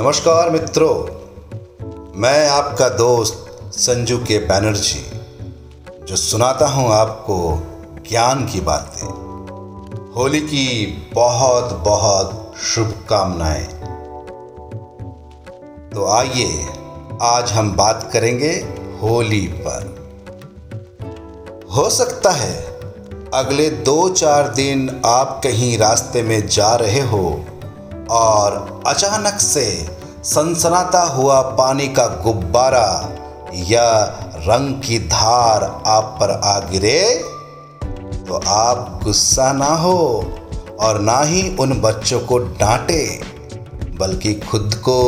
नमस्कार मित्रों, मैं आपका दोस्त संजू के बैनर्जी जो सुनाता हूँ आपको ज्ञान की बातें। होली की बहुत बहुत शुभकामनाएं। तो आइए आज हम बात करेंगे होली पर। हो सकता है अगले 2-4 दिन आप कहीं रास्ते में जा रहे हो और अचानक से सनसनाता हुआ पानी का गुब्बारा या रंग की धार आप पर आ गिरे, तो आप गुस्सा ना हो और ना ही उन बच्चों को डांटे, बल्कि खुद को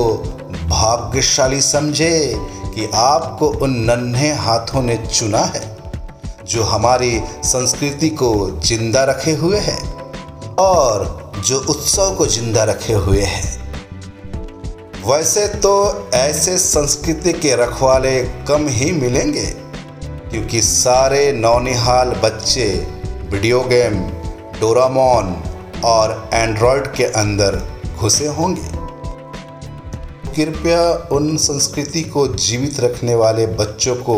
भाग्यशाली समझे कि आपको उन नन्हे हाथों ने चुना है जो हमारी संस्कृति को जिंदा रखे हुए है और जो उत्सव को जिंदा रखे हुए हैं। वैसे तो ऐसे संस्कृति के रखवाले कम ही मिलेंगे, क्योंकि सारे नौनिहाल बच्चे वीडियो गेम, डोरामॉन और एंड्रॉइड के अंदर घुसे होंगे। कृपया उन संस्कृति को जीवित रखने वाले बच्चों को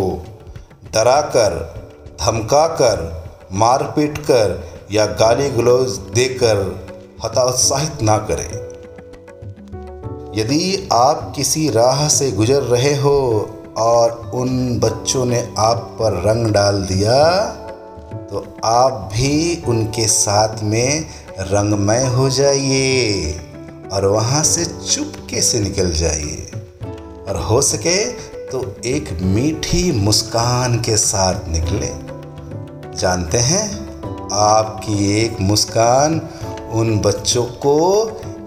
डराकर, धमकाकर, मारपीट कर या गाली गलौज देकर हतोत्साहित ना करें। यदि आप किसी राह से गुजर रहे हो और उन बच्चों ने आप पर रंग डाल दिया, तो आप भी उनके साथ में रंगमय हो जाइए और वहाँ से चुपके से निकल जाइए, और हो सके तो एक मीठी मुस्कान के साथ निकले। जानते हैं, आपकी एक मुस्कान उन बच्चों को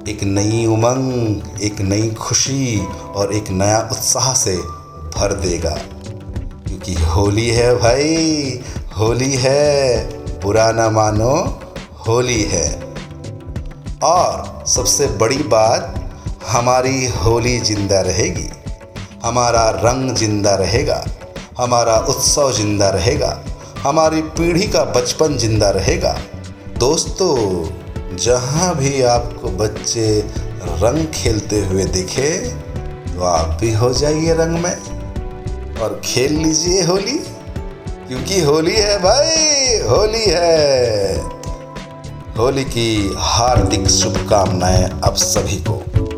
एक नई उमंग, एक नई खुशी और एक नया उत्साह से भर देगा, क्योंकि होली है भाई, होली है। बुरा ना मानो, होली है। और सबसे बड़ी बात, हमारी होली जिंदा रहेगी, हमारा रंग जिंदा रहेगा, हमारा उत्सव जिंदा रहेगा, हमारी पीढ़ी का बचपन जिंदा रहेगा। दोस्तों, जहाँ भी आपको बच्चे रंग खेलते हुए दिखे, तो आप भी हो जाइए रंग में और खेल लीजिए होली, क्योंकि होली है भाई, होली है। होली की हार्दिक शुभकामनाएं आप सभी को।